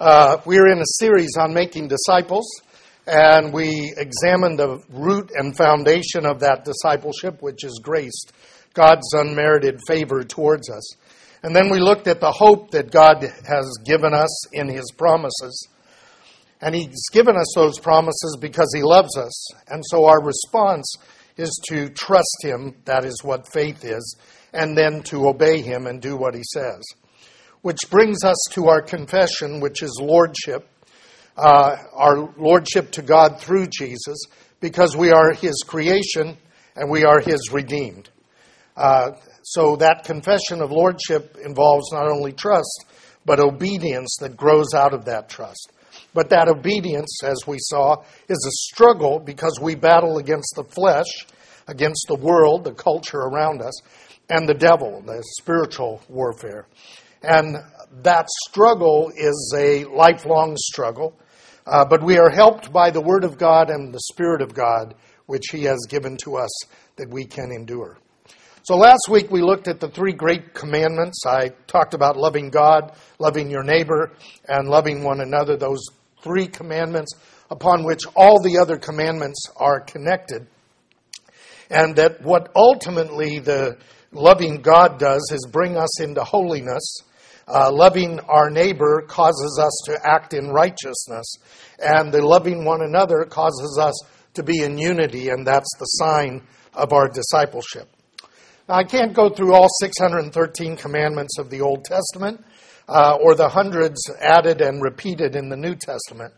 We're in a series on making disciples, and we examine the root and foundation of that discipleship, which is grace, God's unmerited favor towards us. And then we looked at the hope that God has given us in His promises. And He's given us those promises because He loves us. And so our response is to trust Him, that is what faith is, and then to obey Him and do what He says. Which brings us to our confession, which is lordship, our lordship to God through Jesus, because we are His creation and we are His redeemed. So that confession of lordship involves not only trust, but obedience that grows out of that trust. But that obedience, as we saw, is a struggle because we battle against the flesh, against the world, the culture around us, and the devil, the spiritual warfare. And that struggle is a lifelong struggle, but we are helped by the Word of God and the Spirit of God, which He has given to us that we can endure. So last week we looked at the three great commandments. I talked about loving God, loving your neighbor, and loving one another, those three commandments upon which all the other commandments are connected. And that what ultimately the loving God does is bring us into holiness. Loving our neighbor causes us to act in righteousness, and the loving one another causes us to be in unity, and that's the sign of our discipleship. Now, I can't go through all 613 commandments of the Old Testament, or the hundreds added and repeated in the New Testament,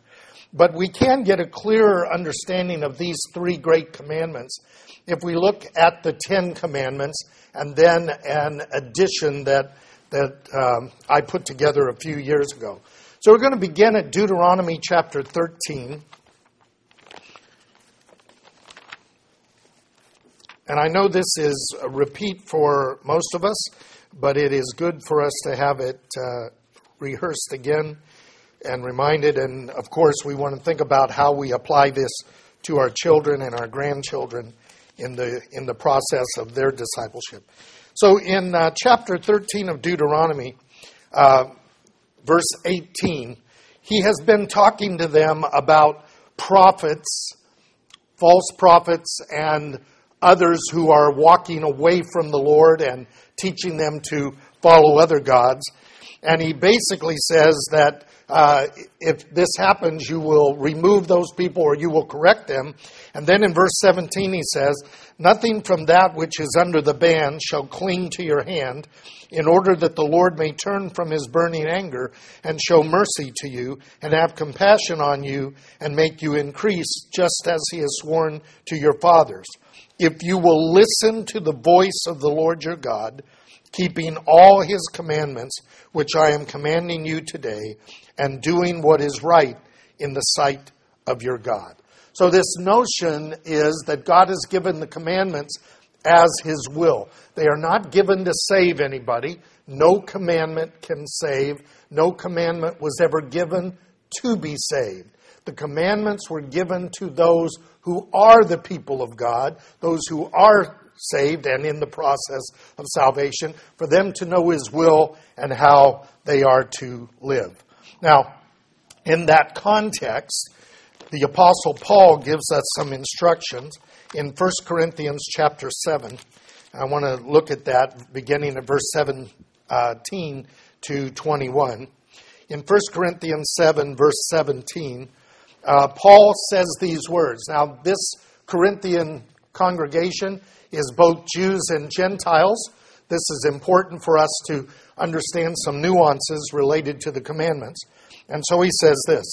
but we can get a clearer understanding of these three great commandments if we look at the 10 commandments and then an addition that I put together a few years ago. So we're going to begin at Deuteronomy chapter 13. And I know this is a repeat for most of us, but it is good for us to have it rehearsed again and reminded. And, of course, we want to think about how we apply this to our children and our grandchildren in the process of their discipleship. So in chapter 13 of Deuteronomy, verse 18, he has been talking to them about prophets, false prophets, and others who are walking away from the Lord and teaching them to follow other gods. And he basically says that if this happens, you will remove those people or you will correct them. And then in verse 17 he says, "Nothing from that which is under the ban shall cling to your hand, in order that the Lord may turn from His burning anger and show mercy to you and have compassion on you and make you increase, just as He has sworn to your fathers. If you will listen to the voice of the Lord your God, keeping all His commandments, which I am commanding you today, and doing what is right in the sight of your God." So this notion is that God has given the commandments as His will. They are not given to save anybody. No commandment can save. No commandment was ever given to be saved. The commandments were given to those who are the people of God, those who are saved and in the process of salvation, for them to know His will and how they are to live. Now, in that context, the Apostle Paul gives us some instructions in 1 Corinthians chapter 7. I want to look at that beginning at verse 17 to 21. In 1 Corinthians 7, verse 17, Paul says these words. Now, this Corinthian congregation is both Jews and Gentiles. This is important for us to understand some nuances related to the commandments. And so he says this,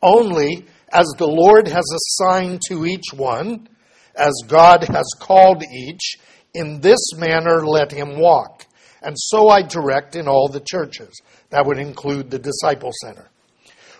"Only as the Lord has assigned to each one, as God has called each, in this manner let him walk. And so I direct in all the churches." That would include the Disciple Center.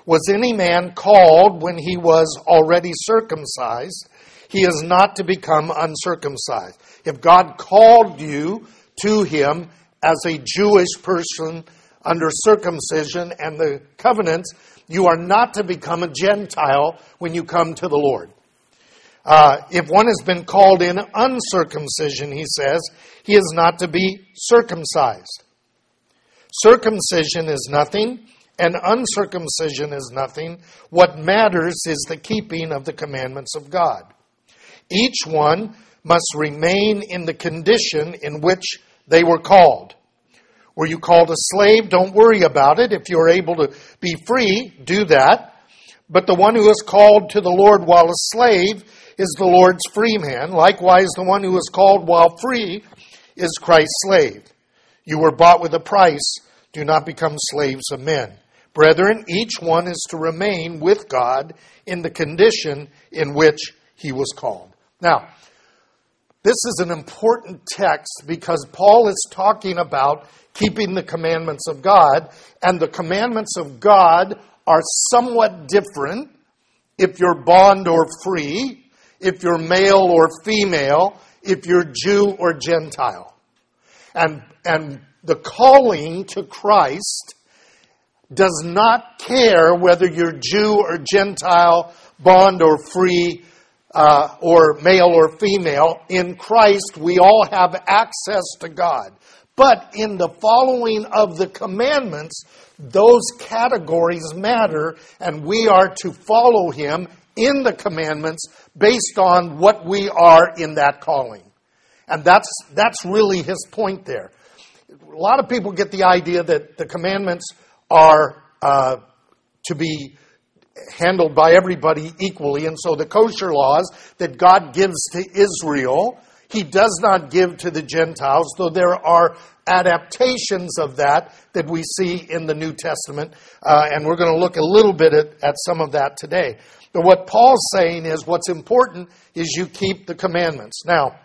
"Was any man called when he was already circumcised? He is not to become uncircumcised." If God called you to Him as a Jewish person under circumcision and the covenants, you are not to become a Gentile when you come to the Lord. If one has been called in uncircumcision, he says, he is not to be circumcised. Circumcision is nothing, and uncircumcision is nothing. What matters is the keeping of the commandments of God. Each one must remain in the condition in which they were called. Were you called a slave? Don't worry about it. If you're able to be free, do that. But the one who is called to the Lord while a slave is the Lord's free man. Likewise, the one who is called while free is Christ's slave. You were bought with a price. Do not become slaves of men. Brethren, each one is to remain with God in the condition in which he was called. Now, this is an important text because Paul is talking about keeping the commandments of God, and the commandments of God are somewhat different if you're bond or free, if you're male or female, if you're Jew or Gentile. And the calling to Christ does not care whether you're Jew or Gentile, bond or free, or male or female. In Christ, we all have access to God. But in the following of the commandments, those categories matter, and we are to follow him in the commandments based on what we are in that calling. And that's really his point there. A lot of people get the idea that the commandments are to be handled by everybody equally, and so the kosher laws that God gives to Israel, he does not give to the Gentiles, though there are adaptations of that we see in the New Testament, and we're going to look a little bit at some of that today. But what Paul's saying is what's important is you keep the commandments. Now,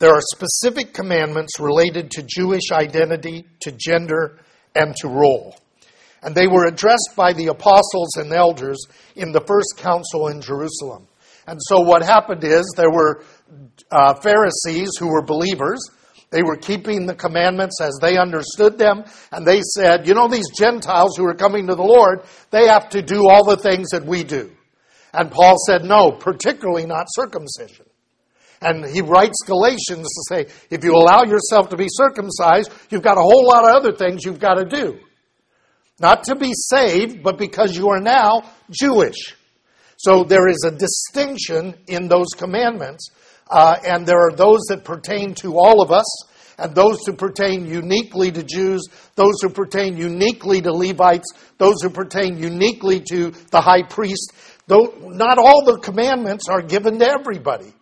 there are specific commandments related to Jewish identity, to gender, and to role. And they were addressed by the apostles and elders in the first council in Jerusalem. And so what happened is there were Pharisees who were believers. They were keeping the commandments as they understood them. And they said, you know, these Gentiles who are coming to the Lord, they have to do all the things that we do. And Paul said, no, particularly not circumcision. And he writes Galatians to say, if you allow yourself to be circumcised, you've got a whole lot of other things you've got to do. Not to be saved, but because you are now Jewish. So there is a distinction in those commandments, and there are those that pertain to all of us, and those who pertain uniquely to Jews, those who pertain uniquely to Levites, those who pertain uniquely to the high priest. Though not all the commandments are given to everybody.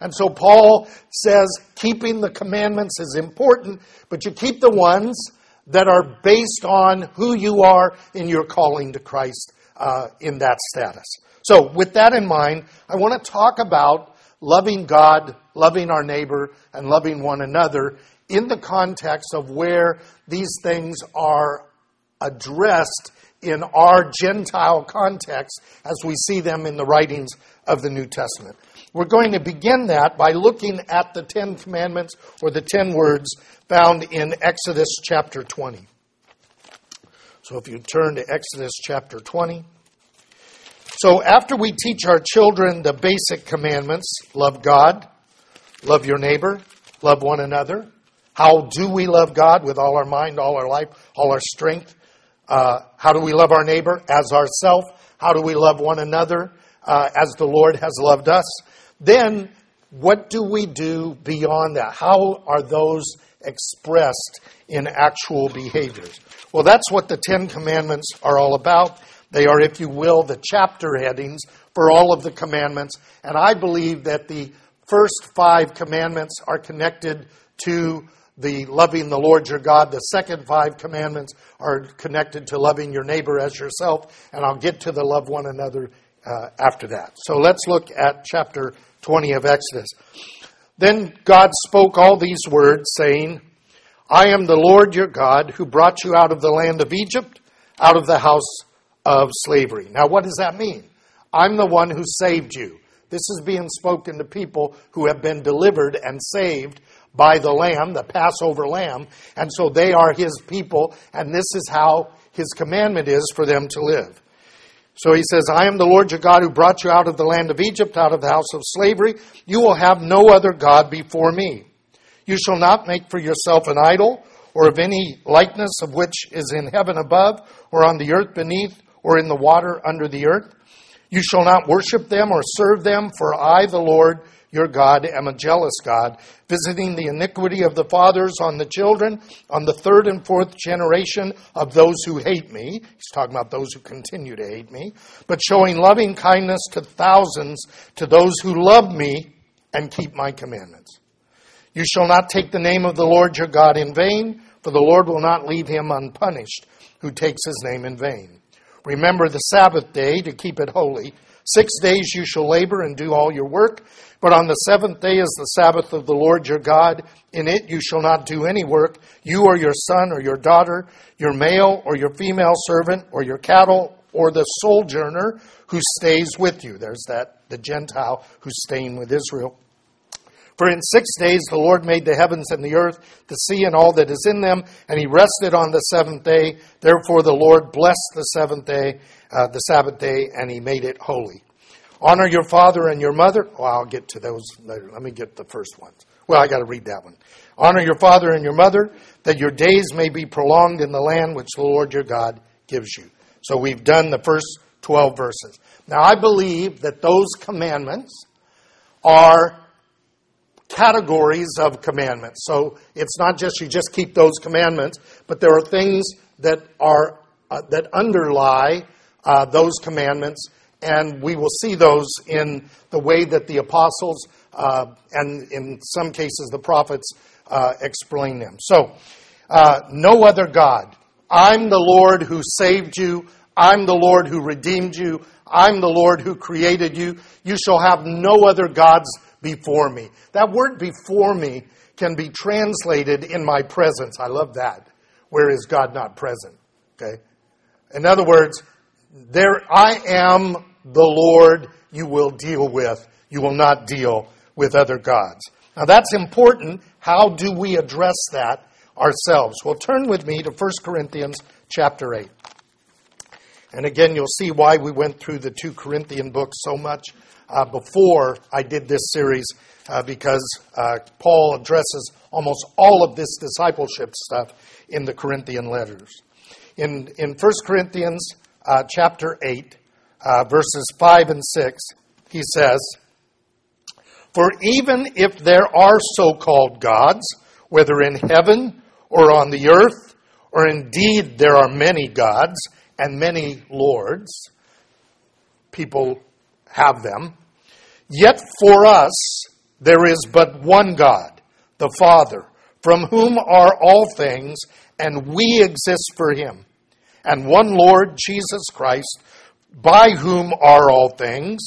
And so Paul says keeping the commandments is important, but you keep the ones that are based on who you are in your calling to Christ in that status. So with that in mind, I want to talk about loving God, loving our neighbor, and loving one another in the context of where these things are addressed in our Gentile context as we see them in the writings of the New Testament. We're going to begin that by looking at the 10 commandments or the 10 words found in Exodus chapter 20. So if you turn to Exodus chapter 20. So after we teach our children the basic commandments, love God, love your neighbor, love one another. How do we love God? With all our mind, all our life, all our strength. How do we love our neighbor? As ourselves. How do we love one another? As the Lord has loved us. Then, what do we do beyond that? How are those expressed in actual behaviors? Well, that's what the 10 commandments are all about. They are, if you will, the chapter headings for all of the commandments. And I believe that the first 5 commandments are connected to the loving the Lord your God. The second 5 commandments are connected to loving your neighbor as yourself. And I'll get to the love one another after that. So let's look at chapter 20 of Exodus. Then God spoke all these words, saying, I am the Lord your God who brought you out of the land of Egypt, out of the house of slavery. Now what does that mean? I'm the one who saved you. This is being spoken to people who have been delivered and saved by the Lamb, the Passover Lamb, and so they are his people, and this is how his commandment is for them to live. So he says, I am the Lord your God who brought you out of the land of Egypt, out of the house of slavery. You will have no other God before me. You shall not make for yourself an idol or of any likeness of which is in heaven above, or on the earth beneath, or in the water under the earth. You shall not worship them or serve them, for I, the Lord, your God, am a jealous God, visiting the iniquity of the fathers on the children, on the third and fourth generation of those who hate me. He's talking about those who continue to hate me. But showing loving kindness to thousands, to those who love me and keep my commandments. You shall not take the name of the Lord your God in vain, for the Lord will not leave him unpunished who takes his name in vain. Remember the Sabbath day to keep it holy. 6 days you shall labor and do all your work, but on the seventh day is the Sabbath of the Lord your God. In it you shall not do any work, you or your son or your daughter, your male or your female servant, or your cattle, or the sojourner who stays with you. There's that, the Gentile who's staying with Israel. For in 6 days the Lord made the heavens and the earth, the sea and all that is in them, and he rested on the seventh day. Therefore the Lord blessed the seventh day, the Sabbath day, and he made it holy. Honor your father and your mother. Oh, I'll get to those later. Let me get the first ones. Well, I got to read that one. Honor your father and your mother, that your days may be prolonged in the land which the Lord your God gives you. So we've done the first 12 verses. Now, I believe that those commandments are categories of commandments. So it's not just you just keep those commandments, but there are things that are that underlie those commandments, and we will see those in the way that the apostles and in some cases the prophets explain them. So, no other God. I'm the Lord who saved you. I'm the Lord who redeemed you. I'm the Lord who created you. You shall have no other gods before me. That word before me can be translated in my presence. I love that. Where is God not present? Okay. In other words, there I am the Lord you will deal with. You will not deal with other gods. Now that's important. How do we address that ourselves? Well, turn with me to 1 Corinthians chapter 8. And again, you'll see why we went through the 2 Corinthian books so much before I did this series, because Paul addresses almost all of this discipleship stuff in the Corinthian letters. In 1 Corinthians chapter 8, verses 5 and 6, he says, "For even if there are so-called gods, whether in heaven or on the earth, or indeed there are many gods and many lords," people have them, "yet for us there is but one God, the Father, from whom are all things, and we exist for him. And one Lord, Jesus Christ, by whom are all things,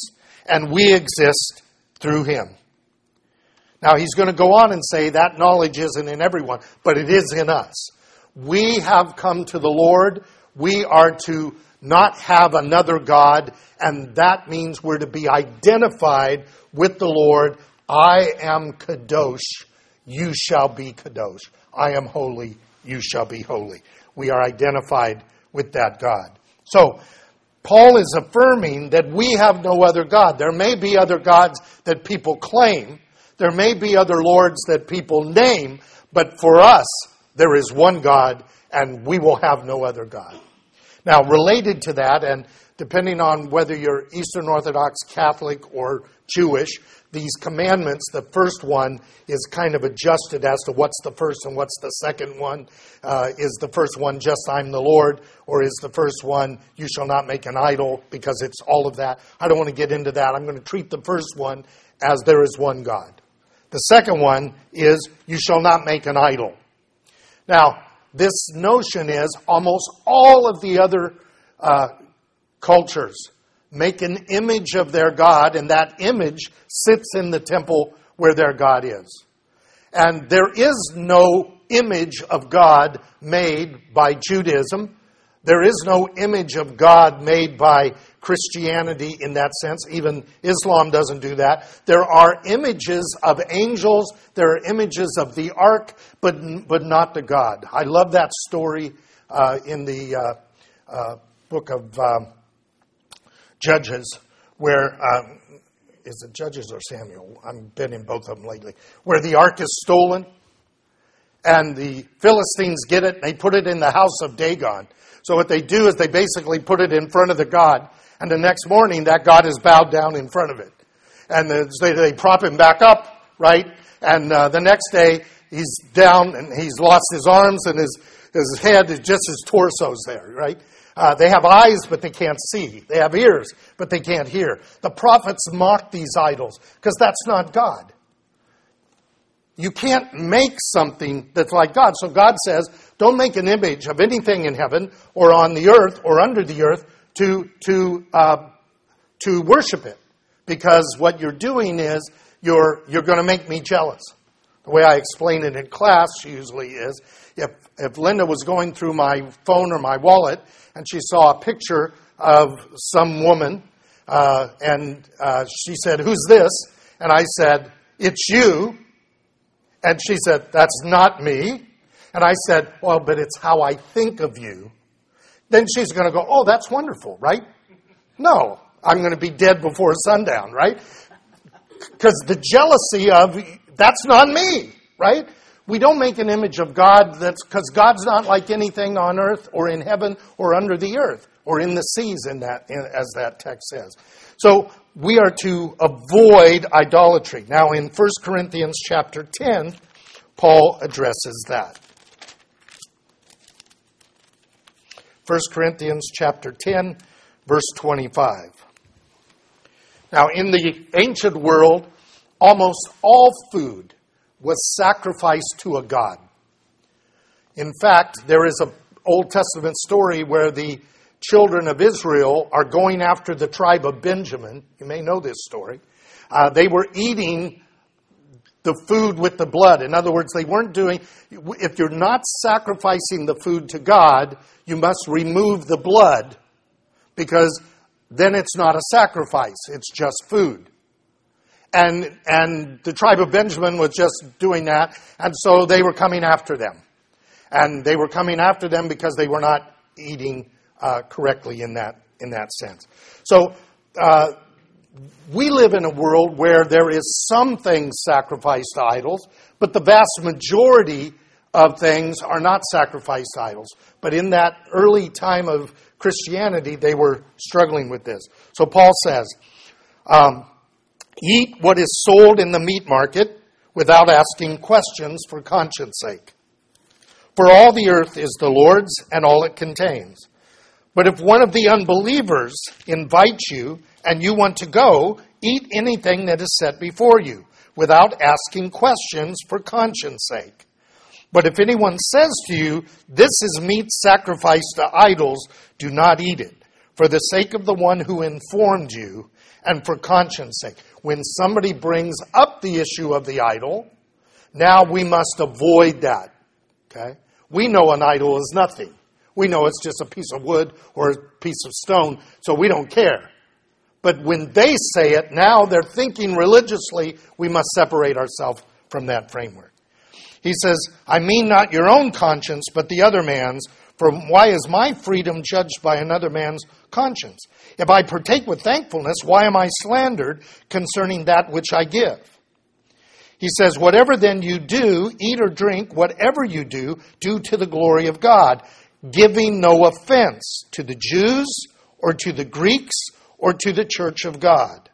and we exist through him." Now he's going to go on and say that knowledge isn't in everyone, but it is in us. We have come to the Lord. We are to not have another God, and that means we're to be identified with the Lord. I am Kadosh, you shall be Kadosh. I am holy, you shall be holy. We are identified with that God. So, Paul is affirming that we have no other God. There may be other gods that people claim. There may be other lords that people name, but for us, there is one God, and we will have no other God. Now, related to that, and depending on whether you're Eastern Orthodox, Catholic, or Jewish, these commandments, the first one is kind of adjusted as to what's the first and what's the second one. Is the first one just I'm the Lord, or is the first one you shall not make an idol, because it's all of that. I don't want to get into that. I'm going to treat the first one as there is one God. The second one is you shall not make an idol. Now, this notion is almost all of the other cultures make an image of their God, and that image sits in the temple where their God is. And there is no image of God made by Judaism. There is no image of God made by Christianity in that sense. Even Islam doesn't do that. There are images of angels. There are images of the ark, but not the God. I love that story in the book of Judges, where is it Judges or Samuel? I've been in both of them lately. Where the ark is stolen, and the Philistines get it, and they put it in the house of Dagon. So what they do is they basically put it in front of the god, and the next morning that god is bowed down in front of it. And they prop him back up, right? And the next day he's down and he's lost his arms, and his head is just his torso's there, right? They have eyes, but they can't see. They have ears, but they can't hear. The prophets mock these idols because that's not God. You can't make something that's like God. So God says, don't make an image of anything in heaven or on the earth or under the earth to worship it. Because what you're doing is you're going to make me jealous. The way I explain it in class usually is, if Linda was going through my phone or my wallet and she saw a picture of some woman, and she said, "Who's this?" And I said, "It's you." And she said, "That's not me." And I said, "Well, but it's how I think of you." Then she's going to go, "Oh, that's wonderful," right? No, I'm going to be dead before sundown, right? Because the jealousy of, that's not me, right? We don't make an image of God, that's because God's not like anything on earth or in heaven or under the earth or in the seas, as that text says. So we are to avoid idolatry. Now in 1 Corinthians chapter 10, Paul addresses that. 1 Corinthians chapter 10, verse 25. Now, in the ancient world, almost all food was sacrificed to a god. In fact, there is an Old Testament story where the children of Israel are going after the tribe of Benjamin. You may know this story. They were eating the food with the blood. In other words, they weren't doing, if you're not sacrificing the food to God, you must remove the blood, because then it's not a sacrifice, it's just food. And the tribe of Benjamin was just doing that, and so they were coming after them. And they were coming after them because they were not eating correctly in that sense. So we live in a world where there is some things sacrificed to idols, but the vast majority of things are not sacrificed to idols. But in that early time of Christianity, they were struggling with this. So Paul says, eat what is sold in the meat market without asking questions for conscience sake. For all the earth is the Lord's and all it contains. But if one of the unbelievers invites you and you want to go, eat anything that is set before you without asking questions for conscience sake. But if anyone says to you, "This is meat sacrificed to idols," do not eat it, for the sake of the one who informed you and for conscience sake. When somebody brings up the issue of the idol, now we must avoid that. Okay? We know an idol is nothing. We know it's just a piece of wood or a piece of stone, so we don't care. But when they say it, now they're thinking religiously, we must separate ourselves from that framework. He says, "I mean not your own conscience, but the other man's, for why is my freedom judged by another man's conscience? If I partake with thankfulness, why am I slandered concerning that which I give?" He says, "Whatever then you do, eat or drink, whatever you do, do to the glory of God, giving no offense to the Jews or to the Greeks or to the church of God."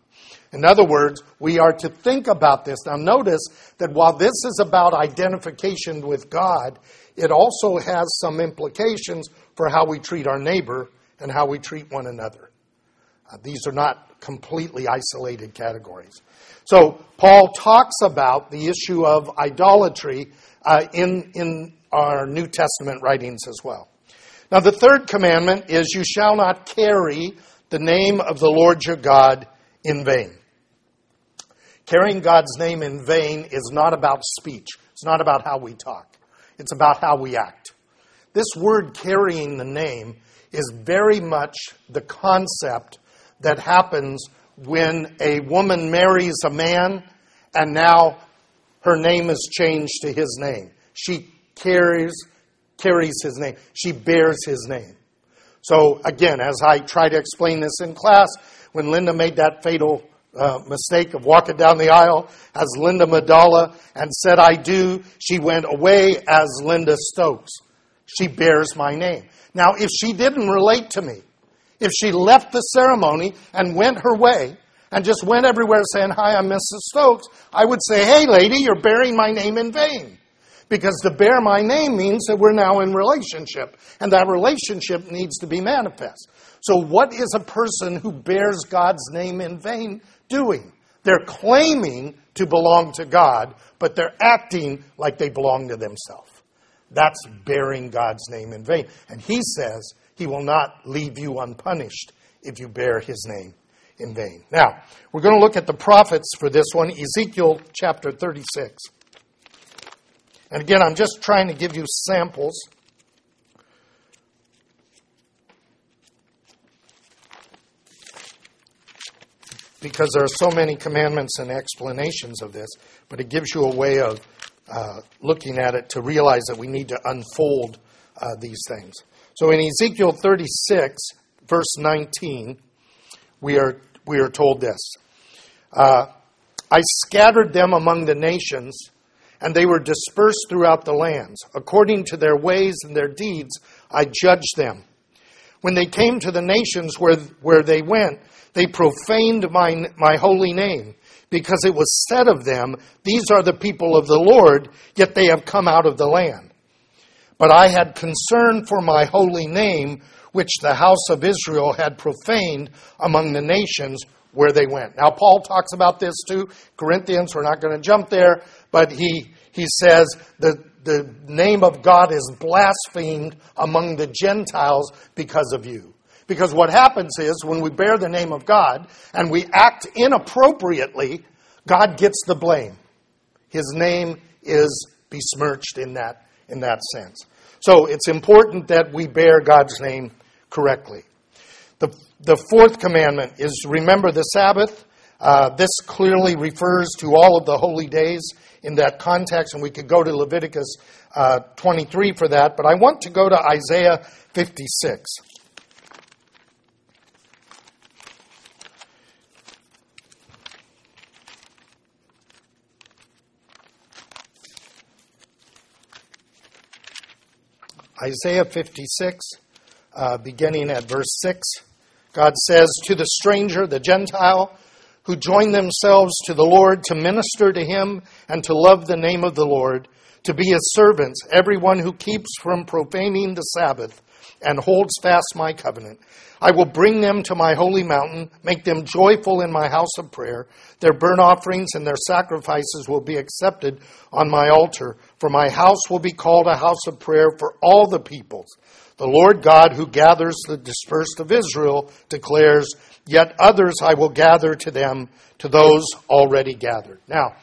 In other words, we are to think about this. Now notice that while this is about identification with God, it also has some implications for how we treat our neighbor and how we treat one another. These are not completely isolated categories. So Paul talks about the issue of idolatry in our New Testament writings as well. Now the third commandment is, "You shall not carry the name of the Lord your God in vain." Carrying God's name in vain is not about speech. It's not about how we talk. It's about how we act. This word "carrying the name" is very much the concept that happens when a woman marries a man and now her name is changed to his name. She carries his name. She bears his name. So again, as I try to explain this in class, when Linda made that fatal mistake of walking down the aisle as Linda Medalla and said, I do. She went away as Linda Stokes. She bears my name. Now, if she didn't relate to me, if she left the ceremony and went her way and just went everywhere saying, hi, I'm Mrs. Stokes, I would say, hey, lady, you're bearing my name in vain. Because to bear my name means that we're now in relationship, and that relationship needs to be manifest. So what is a person who bears God's name in vain doing? They're claiming to belong to God, but they're acting like they belong to themselves. That's bearing God's name in vain. And he says he will not leave you unpunished if you bear his name in vain. Now, we're going to look at the prophets for this one, Ezekiel chapter 36. And again, I'm just trying to give you samples. Because there are so many commandments and explanations of this. But it gives you a way of looking at it to realize that we need to unfold these things. So in Ezekiel 36, verse 19, we are told this. I scattered them among the nations, and they were dispersed throughout the lands. According to their ways and their deeds, I judged them. When they came to the nations where they went, they profaned my holy name, because it was said of them, these are the people of the Lord, yet they have come out of the land. But I had concern for my holy name, which the house of Israel had profaned among the nations where they went. Now, Paul talks about this too. Corinthians, we're not going to jump there, but he says the name of God is blasphemed among the Gentiles because of you. Because what happens is when we bear the name of God and we act inappropriately, God gets the blame. His name is besmirched in that sense. So it's important that we bear God's name correctly. The fourth commandment is remember the Sabbath. This clearly refers to all of the holy days in that context, and we could go to Leviticus 23 for that, but I want to go to Isaiah 56. Isaiah 56, beginning at verse 6, God says, to the stranger, the Gentile, who join themselves to the Lord, to minister to him and to love the name of the Lord, to be his servants, everyone who keeps from profaning the Sabbath and holds fast my covenant. I will bring them to my holy mountain, make them joyful in my house of prayer. Their burnt offerings and their sacrifices will be accepted on my altar, for my house will be called a house of prayer for all the peoples. The Lord God who gathers the dispersed of Israel declares, yet others I will gather to them, to those already gathered. Now,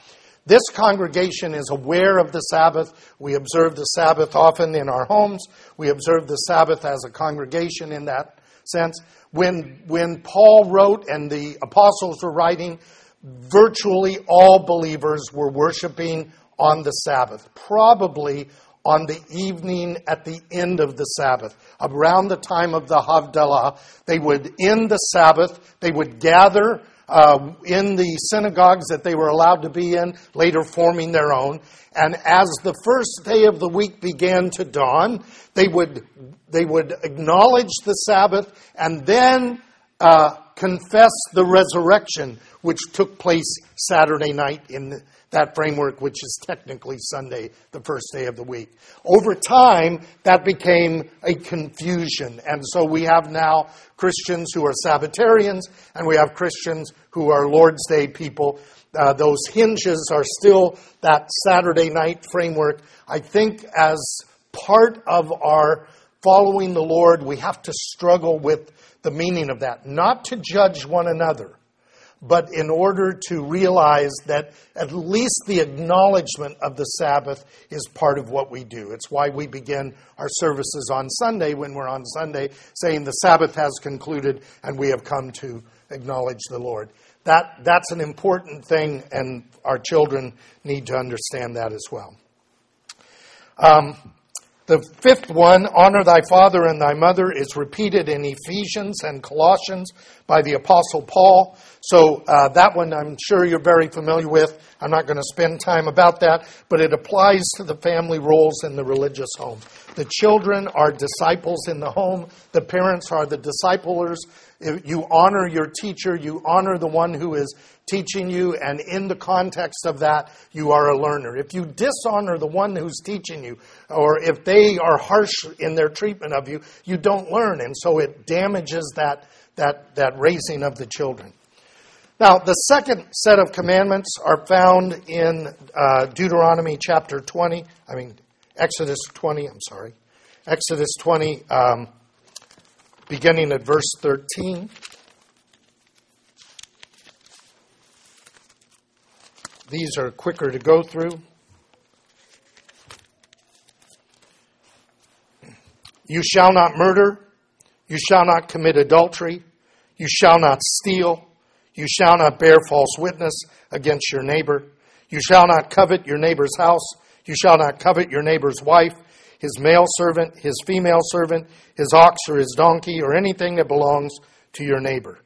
this congregation is aware of the Sabbath. We observe the Sabbath often in our homes. We observe the Sabbath as a congregation in that sense. When Paul wrote and the apostles were writing, virtually all believers were worshiping on the Sabbath, probably on the evening at the end of the Sabbath. Around the time of the Havdalah, they would end the Sabbath, they would gather in the synagogues that they were allowed to be in, later forming their own. And as the first day of the week began to dawn, they would acknowledge the Sabbath and then confess the resurrection, which took place Saturday night in that framework, which is technically Sunday, the first day of the week. Over time, that became a confusion. And so we have now Christians who are Sabbatarians, and we have Christians who are Lord's Day people. Those hinges are still that Saturday night framework. I think as part of our following the Lord, we have to struggle with the meaning of that. Not to judge one another, but in order to realize that at least the acknowledgement of the Sabbath is part of what we do. It's why we begin our services on Sunday when we're on Sunday, saying the Sabbath has concluded and we have come to acknowledge the Lord. That's an important thing, and our children need to understand that as well. The fifth one, honor thy father and thy mother, is repeated in Ephesians and Colossians by the Apostle Paul. So that one I'm sure you're very familiar with. I'm not going to spend time about that, but it applies to the family roles in the religious home. The children are disciples in the home. The parents are the disciplers. You honor your teacher. You honor the one who is teaching you, and in the context of that, you are a learner. If you dishonor the one who's teaching you, or if they are harsh in their treatment of you, you don't learn, and so it damages that raising of the children. Now, the second set of commandments are found in Exodus 20, Exodus 20, beginning at verse 13. These are quicker to go through. You shall not murder. You shall not commit adultery. You shall not steal. You shall not bear false witness against your neighbor. You shall not covet your neighbor's house. You shall not covet your neighbor's wife, his male servant, his female servant, his ox or his donkey, or anything that belongs to your neighbor.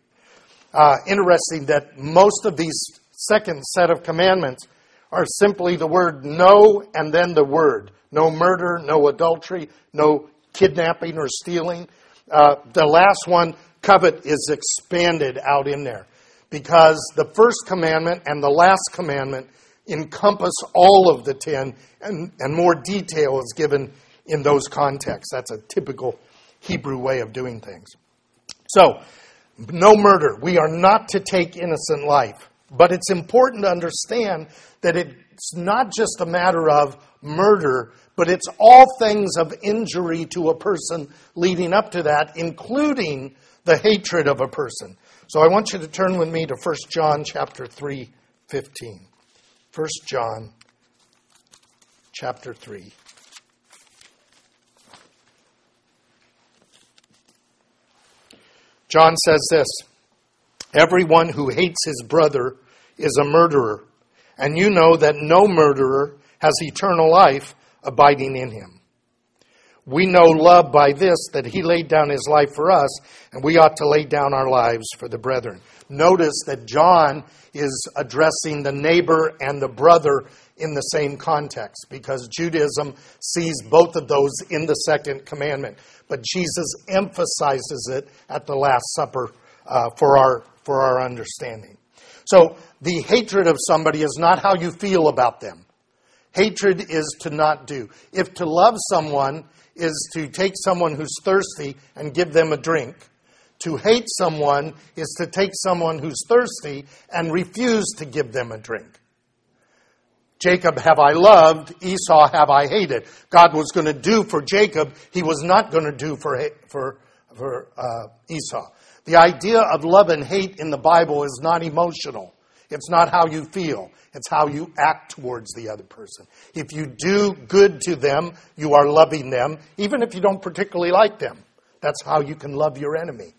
Interesting that most of these second set of commandments are simply the word no and then the word. No murder, no adultery, no kidnapping or stealing. The last one, covet, is expanded out in there, because the first commandment and the last commandment encompass all of the 10, and more detail is given in those contexts. That's a typical Hebrew way of doing things. So, no murder. We are not to take innocent life. But it's important to understand that it's not just a matter of murder, but it's all things of injury to a person leading up to that, including the hatred of a person. So I want you to turn with me to 1 John chapter 3, 15. 1 John chapter 3. John says this: "Everyone who hates his brother is a murderer, and you know that no murderer has eternal life abiding in him. We know love by this, that he laid down his life for us, and we ought to lay down our lives for the brethren." Notice that John is addressing the neighbor and the brother in the same context, because Judaism sees both of those in the second commandment. But Jesus emphasizes it at the Last Supper for our understanding. So the hatred of somebody is not how you feel about them. Hatred is to not do. If to love someone is to take someone who's thirsty and give them a drink, to hate someone is to take someone who's thirsty and refuse to give them a drink. Jacob have I loved, Esau have I hated. God was going to do for Jacob, he was not going to do for Esau. The idea of love and hate in the Bible is not emotional. It's not how you feel. It's how you act towards the other person. If you do good to them, you are loving them, even if you don't particularly like them. That's how you can love your enemy.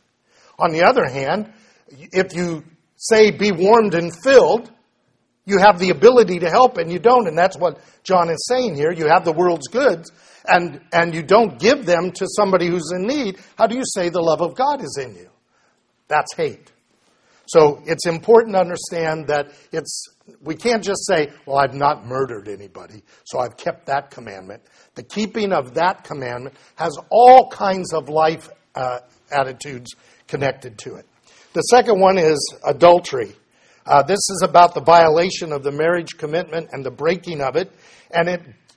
On the other hand, if you say, be warmed and filled, you have the ability to help and you don't. And that's what John is saying here. You have the world's goods and you don't give them to somebody who's in need. How do you say the love of God is in you? That's hate. So it's important to understand that we can't just say, well, I've not murdered anybody, so I've kept that commandment. The keeping of that commandment has all kinds of life attitudes connected to it. The second one is adultery. This is about the violation of the marriage commitment and the breaking of it. And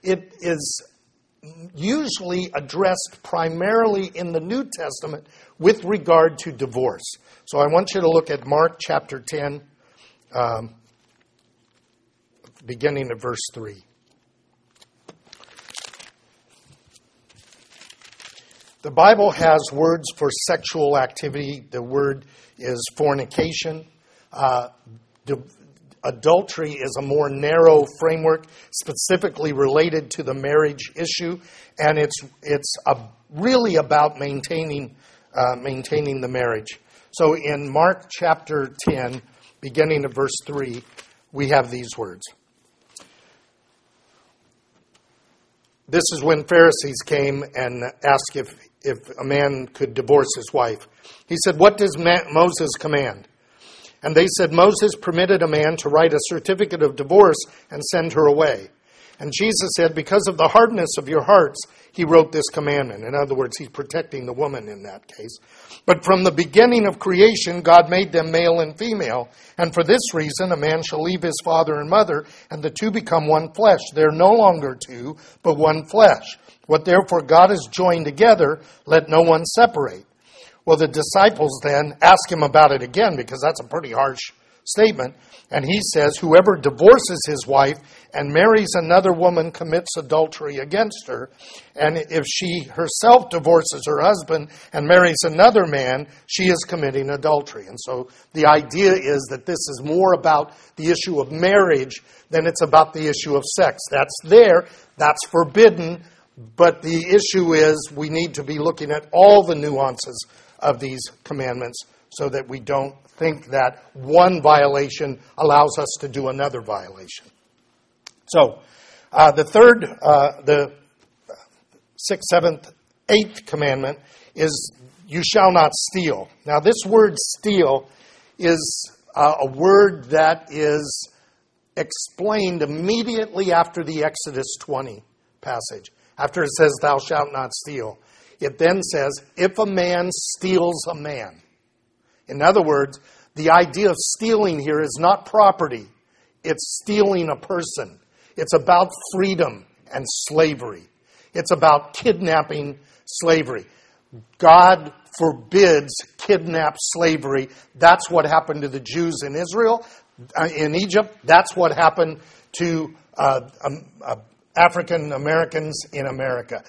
it is usually addressed primarily in the New Testament with regard to divorce. So I want you to look at Mark chapter 10, beginning at verse 3. The Bible has words for sexual activity. The word is fornication. Adultery is a more narrow framework, specifically related to the marriage issue, and it's really about maintaining the marriage. So in Mark chapter 10, beginning of verse 3, we have these words. This is when Pharisees came and asked if a man could divorce his wife. He said, "What does Moses command?" And they said, Moses permitted a man to write a certificate of divorce and send her away. And Jesus said, because of the hardness of your hearts, he wrote this commandment. In other words, he's protecting the woman in that case. But from the beginning of creation, God made them male and female. And for this reason, a man shall leave his father and mother, and the two become one flesh. They're no longer two, but one flesh. What therefore God has joined together, let no one separate. Well, the disciples then ask him about it again, because that's a pretty harsh statement. And he says, whoever divorces his wife and marries another woman commits adultery against her. And if she herself divorces her husband and marries another man, she is committing adultery. And so the idea is that this is more about the issue of marriage than it's about the issue of sex. That's there. That's forbidden. But the issue is we need to be looking at all the nuances of these commandments so that we don't think that one violation allows us to do another violation. So, the sixth, seventh, eighth commandment is you shall not steal. Now, this word steal is a word that is explained immediately after the Exodus 20 passage. After it says, thou shalt not steal, it then says, if a man steals a man. In other words, the idea of stealing here is not property. It's stealing a person. It's about freedom and slavery. It's about kidnapping slavery. God forbids kidnap slavery. That's what happened to the Jews in Israel, in Egypt. That's what happened to African Americans in America.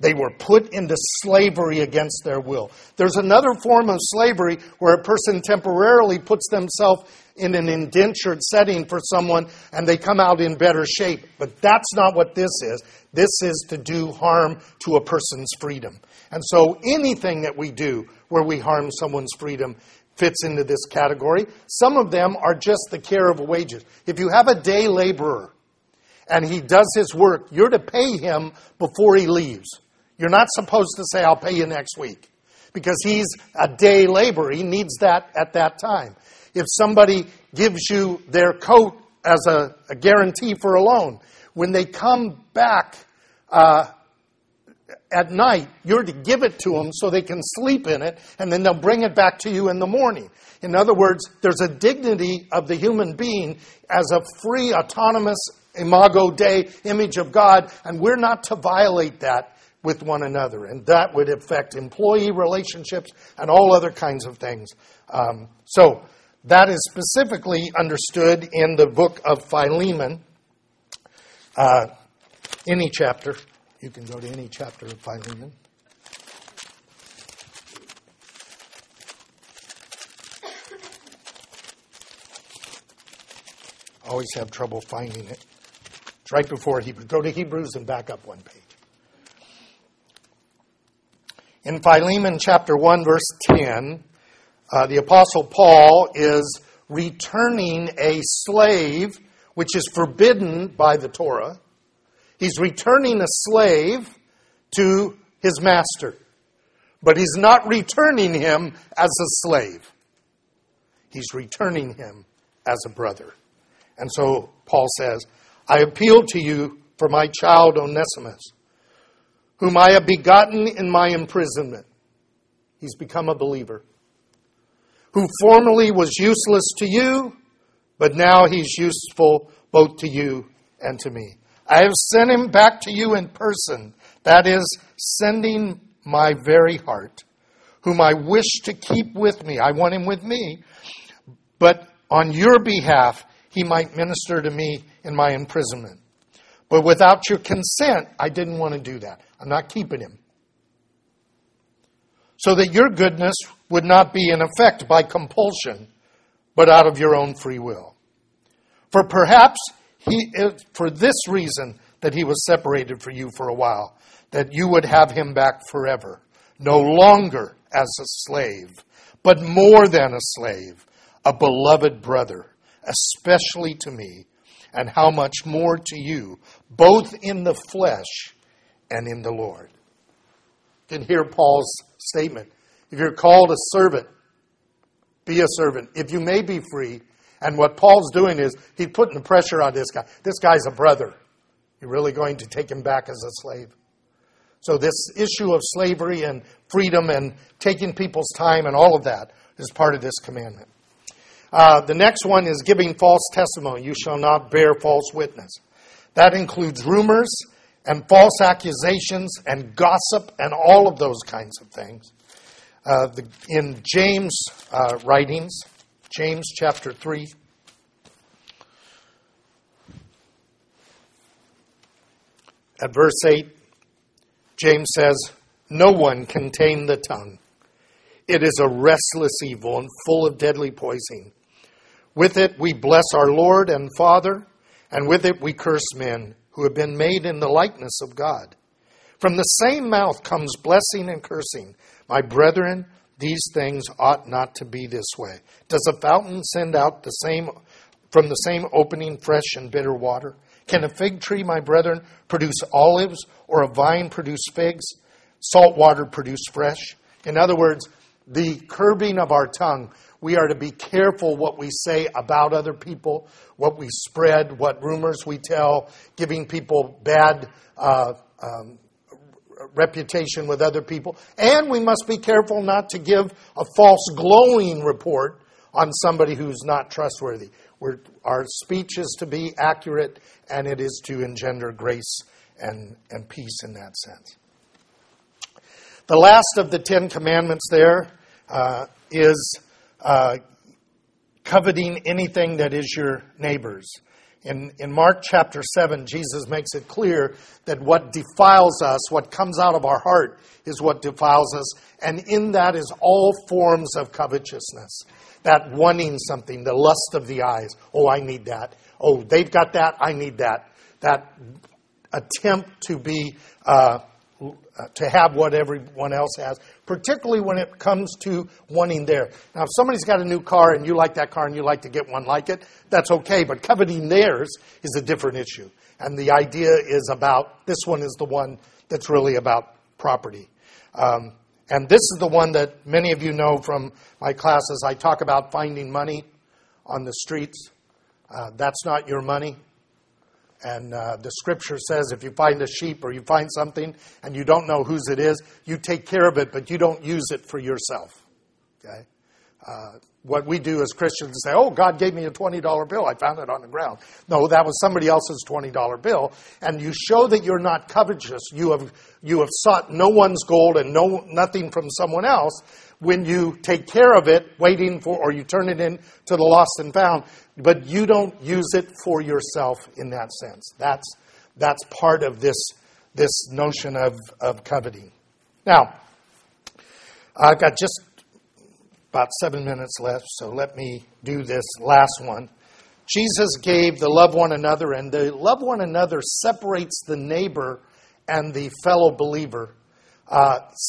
They were put into slavery against their will. There's another form of slavery where a person temporarily puts themselves in an indentured setting for someone and they come out in better shape. But that's not what this is. This is to do harm to a person's freedom. And so anything that we do where we harm someone's freedom fits into this category. Some of them are just the care of wages. If you have a day laborer and he does his work, you're to pay him before he leaves. You're not supposed to say, I'll pay you next week, because he's a day laborer. He needs that at that time. If somebody gives you their coat as a guarantee for a loan, when they come back at night, you're to give it to them so they can sleep in it, and then they'll bring it back to you in the morning. In other words, there's a dignity of the human being as a free, autonomous, Imago Dei, image of God, and we're not to violate that with one another. And that would affect employee relationships and all other kinds of things. So that is specifically understood in the book of Philemon. Any chapter. You can go to any chapter of Philemon. Always have trouble finding it. It's right before Hebrews. Go to Hebrews and back up one page. In Philemon chapter 1, verse 10, the Apostle Paul is returning a slave, which is forbidden by the Torah. He's returning a slave to his master, but he's not returning him as a slave. He's returning him as a brother. And so Paul says, I appeal to you for my child Onesimus, whom I have begotten in my imprisonment. He's become a believer. Who formerly was useless to you, but now he's useful both to you and to me. I have sent him back to you in person, that is, sending my very heart, whom I wish to keep with me. I want him with me, but on your behalf, he might minister to me in my imprisonment. But without your consent, I didn't want to do that. I'm not keeping him. So that your goodness would not be in effect by compulsion, but out of your own free will. For perhaps for this reason that he was separated from you for a while, that you would have him back forever, no longer as a slave, but more than a slave, a beloved brother, especially to me, and how much more to you, both in the flesh and in the Lord. You can hear Paul's statement. If you're called a servant, Be a servant. If you may be free. And what Paul's doing is he's putting the pressure on this guy. This guy's a brother. You're really going to take him back as a slave. So this issue of slavery and freedom and taking people's time and all of that is part of this commandment. The next one is giving false testimony. You shall not bear false witness. That includes rumors and false accusations and gossip and all of those kinds of things. In James' writings, James chapter 3. At verse 8, James says, "No one can tame the tongue. It is a restless evil and full of deadly poison. With it we bless our Lord and Father, and with it we curse men who have been made in the likeness of God. From the same mouth comes blessing and cursing. My brethren, these things ought not to be this way. Does a fountain send out from the same opening fresh and bitter water? Can a fig tree, my brethren, produce olives, or a vine produce figs? Salt water produce fresh?" In other words, the curbing of our tongue, we are to be careful what we say about other people, what we spread, what rumors we tell, giving people bad reputation with other people. And we must be careful not to give a false glowing report on somebody who's not trustworthy. Our speech is to be accurate, and it is to engender grace and peace in that sense. The last of the 10 commandments there is coveting anything that is your neighbor's. In Mark chapter 7, Jesus makes it clear that what defiles us, what comes out of our heart, is what defiles us. And in that is all forms of covetousness. That wanting something, the lust of the eyes. Oh, I need that. Oh, they've got that. I need that. That attempt to be to have what everyone else has, particularly when it comes to wanting there. Now, if somebody's got a new car and you like that car and you like to get one like it, that's okay. But coveting theirs is a different issue. And the idea is about, this one is the one that's really about property. And this is the one that many of you know from my classes. I talk about finding money on the streets. That's not your money. And the scripture says if you find a sheep or you find something and you don't know whose it is, you take care of it, but you don't use it for yourself. Okay? What we do as Christians is say, oh, God gave me a $20 bill. I found it on the ground. No, that was somebody else's $20 bill. And you show that you're not covetous. You have sought no one's gold and nothing from someone else when you take care of it, waiting for, or you turn it in to the lost and found, but you don't use it for yourself in that sense. That's part of this notion of coveting. Now, I've got just about 7 minutes left, so let me do this last one. Jesus gave the love one another, and the love one another separates the neighbor and the fellow believer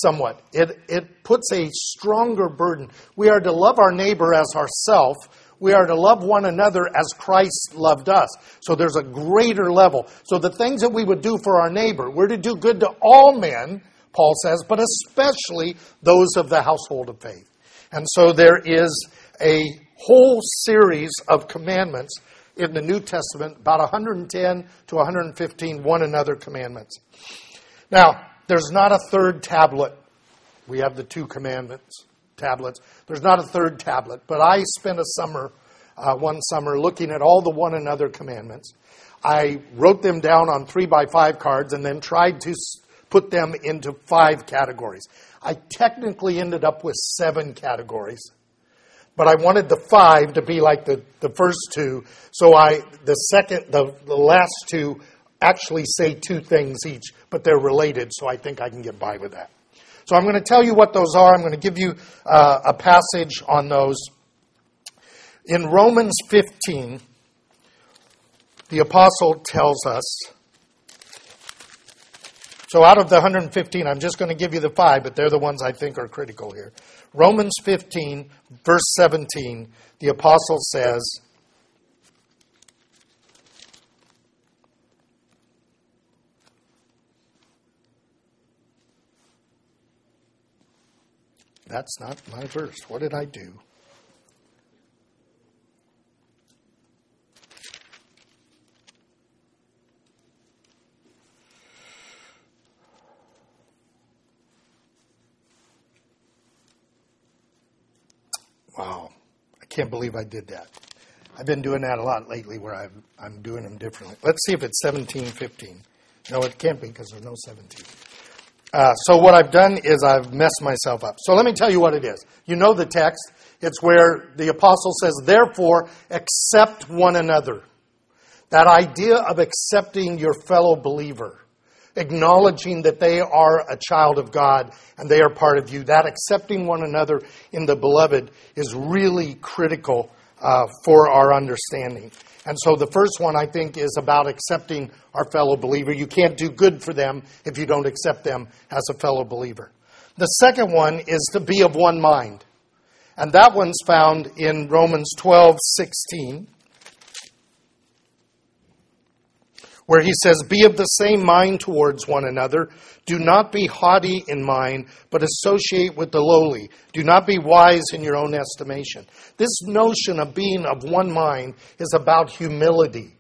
somewhat. It puts a stronger burden. We are to love our neighbor as ourself. We are to love one another as Christ loved us. So there's a greater level. So the things that we would do for our neighbor, we're to do good to all men, Paul says, but especially those of the household of faith. And so there is a whole series of commandments in the New Testament, about 110 to 115 one another commandments. Now, there's not a third tablet. We have the two commandments, tablets. There's not a third tablet, but I spent one summer looking at all the one another commandments. I wrote them down on 3x5 cards and then tried to put them into 5 categories. I technically ended up with 7 categories, but I wanted the 5 to be like the first two. So the last two actually say 2 things each, but they're related. So I think I can get by with that. So I'm going to tell you what those are. I'm going to give you a passage on those. In Romans 15, the apostle tells us, so out of the 115, I'm just going to give you the 5, but they're the ones I think are critical here. Romans 15, verse 17, the apostle says, that's not my verse. What did I do? wow, I can't believe I did that. I've been doing that a lot lately where I'm doing them differently. Let's see if it's 17:15. No, it can't be because there's no 17. So what I've done is I've messed myself up. So let me tell you what it is. You know the text. It's where the apostle says, therefore, accept one another. That idea of accepting your fellow believer, acknowledging that they are a child of God and they are part of you, that accepting one another in the beloved is really critical for our understanding. And so the first one, I think, is about accepting our fellow believer. You can't do good for them if you don't accept them as a fellow believer. The second one is to be of one mind. And that one's found in Romans 12:16, where he says, be of the same mind towards one another. Do not be haughty in mind, but associate with the lowly. Do not be wise in your own estimation. This notion of being of one mind is about humility.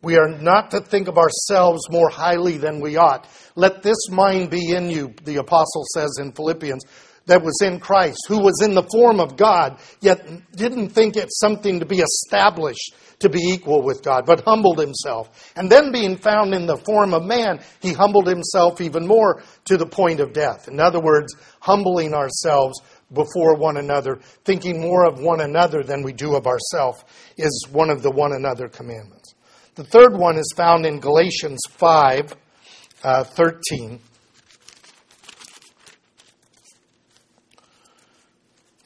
We are not to think of ourselves more highly than we ought. Let this mind be in you, the apostle says in Philippians, that was in Christ, who was in the form of God, yet didn't think it something to be established to be equal with God, but humbled himself. And then being found in the form of man, he humbled himself even more to the point of death. In other words, humbling ourselves before one another, thinking more of one another than we do of ourselves, is one of the one another commandments. The third one is found in Galatians 5:13.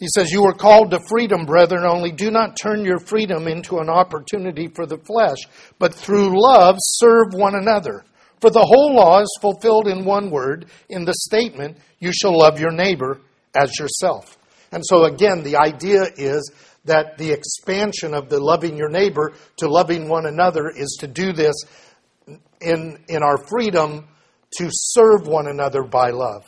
He says, you were called to freedom, brethren, only do not turn your freedom into an opportunity for the flesh, but through love serve one another. For the whole law is fulfilled in one word, in the statement, you shall love your neighbor as yourself. And so again, the idea is that the expansion of the loving your neighbor to loving one another is to do this in our freedom to serve one another by love.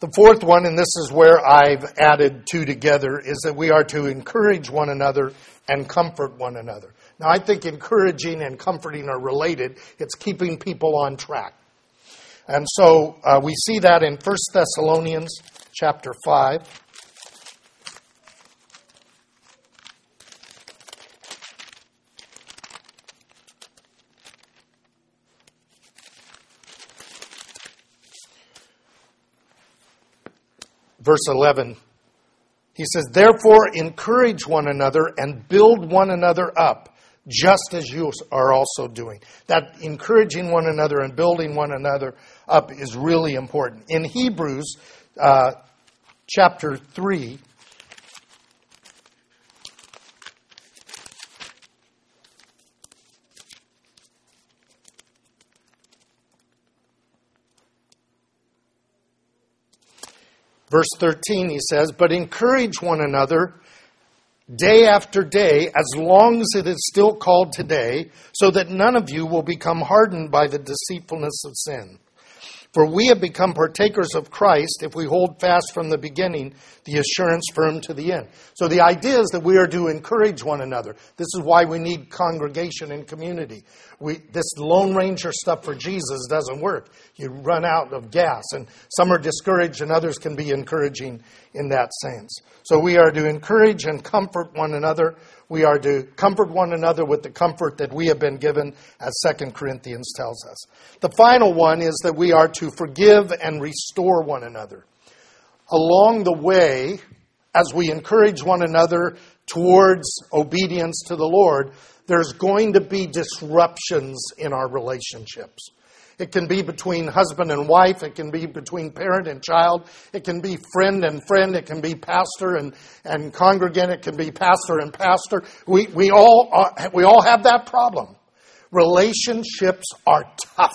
The fourth one, and this is where I've added two together, is that we are to encourage one another and comfort one another. Now, I think encouraging and comforting are related. It's keeping people on track. And so we see that in 1 Thessalonians chapter 5. Verse 11, he says, therefore, encourage one another and build one another up, just as you are also doing. That encouraging one another and building one another up is really important. In Hebrews chapter 3, Verse 13, he says, but encourage one another day after day, as long as it is still called today, so that none of you will become hardened by the deceitfulness of sin. For we have become partakers of Christ if we hold fast from the beginning the assurance firm to the end. So the idea is that we are to encourage one another. This is why we need congregation and community. This Lone Ranger stuff for Jesus doesn't work. You run out of gas, and some are discouraged and others can be encouraging in that sense. So we are to encourage and comfort one another. We are to comfort one another with the comfort that we have been given, as 2 Corinthians tells us. The final one is that we are to forgive and restore one another. Along the way, as we encourage one another towards obedience to the Lord, there's going to be disruptions in our relationships. It can be between husband and wife. It can be between parent and child. It can be friend and friend. It can be pastor and congregant. It can be pastor and pastor. We all have that problem. Relationships are tough.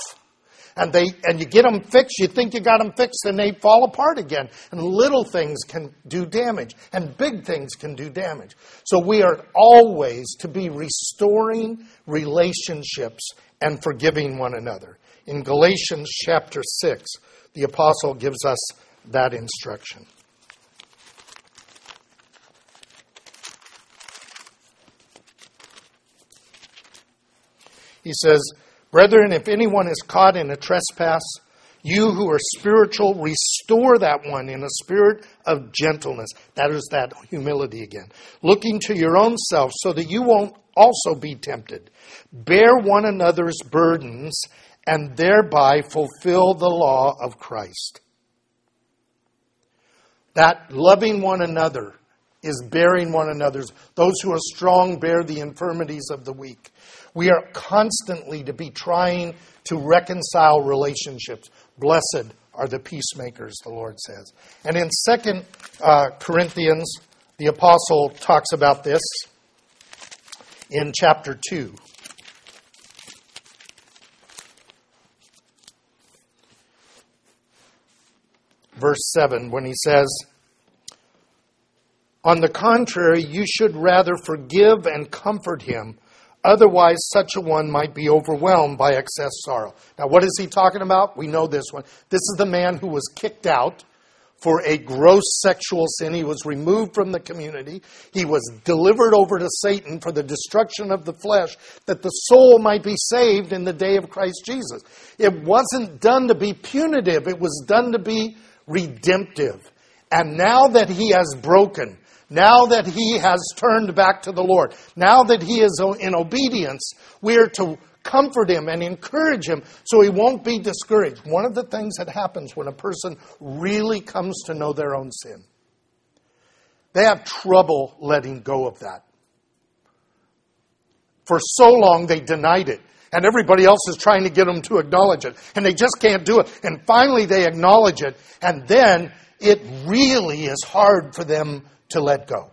And you get them fixed, you think you got them fixed, and they fall apart again. And little things can do damage, and big things can do damage. So we are always to be restoring relationships and forgiving one another. In Galatians chapter 6, the apostle gives us that instruction. He says, brethren, if anyone is caught in a trespass, You who are spiritual, restore that one in a spirit of gentleness. That is that humility again. Looking to your own self so that you won't also be tempted. Bear one another's burdens and thereby fulfill the law of Christ. That loving one another is bearing one another's. Those who are strong bear the infirmities of the weak. We are constantly to be trying to reconcile relationships. Blessed are the peacemakers, the Lord says. And in 2 Corinthians, the apostle talks about this in chapter 2. Verse 7, when he says, on the contrary, you should rather forgive and comfort him. Otherwise, such a one might be overwhelmed by excess sorrow. Now, what is he talking about? We know this one. This is the man who was kicked out for a gross sexual sin. He was removed from the community. He was delivered over to Satan for the destruction of the flesh, that the soul might be saved in the day of Christ Jesus. It wasn't done to be punitive. It was done to be redemptive. And now that he has broken, now that he has turned back to the Lord, now that he is in obedience, we are to comfort him and encourage him so he won't be discouraged. One of the things that happens when a person really comes to know their own sin, they have trouble letting go of that. For so long they denied it. And everybody else is trying to get them to acknowledge it. And they just can't do it. And finally they acknowledge it. And then it really is hard for them to let go.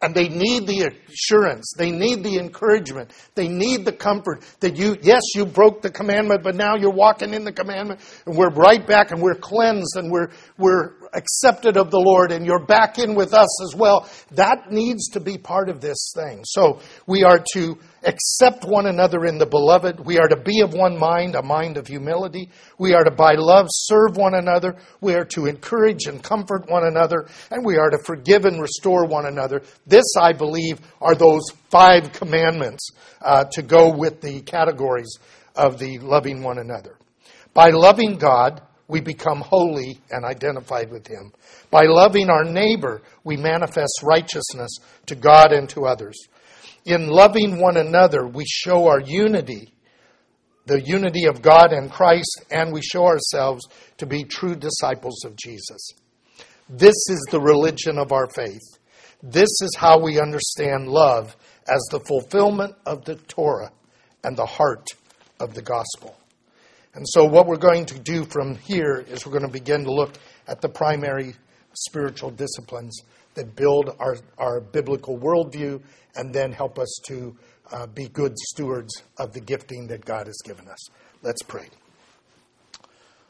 And they need the assurance. They need the encouragement. They need the comfort that you broke the commandment, but now you're walking in the commandment. And we're right back and we're cleansed and we're accepted of the Lord and you're back in with us as well. That needs to be part of this thing. So we are to accept one another in the beloved. We are to be of one mind, a mind of humility. We are to by love serve one another. We are to encourage and comfort one another. And we are to forgive and restore one another. This, I believe, are those 5 commandments to go with the categories of the loving one another. By loving God, we become holy and identified with him. By loving our neighbor, we manifest righteousness to God and to others. In loving one another, we show our unity, the unity of God and Christ, and we show ourselves to be true disciples of Jesus. This is the religion of our faith. This is how we understand love as the fulfillment of the Torah and the heart of the gospel. And so what we're going to do from here is we're going to begin to look at the primary spiritual disciplines that build our biblical worldview and then help us to be good stewards of the gifting that God has given us. Let's pray.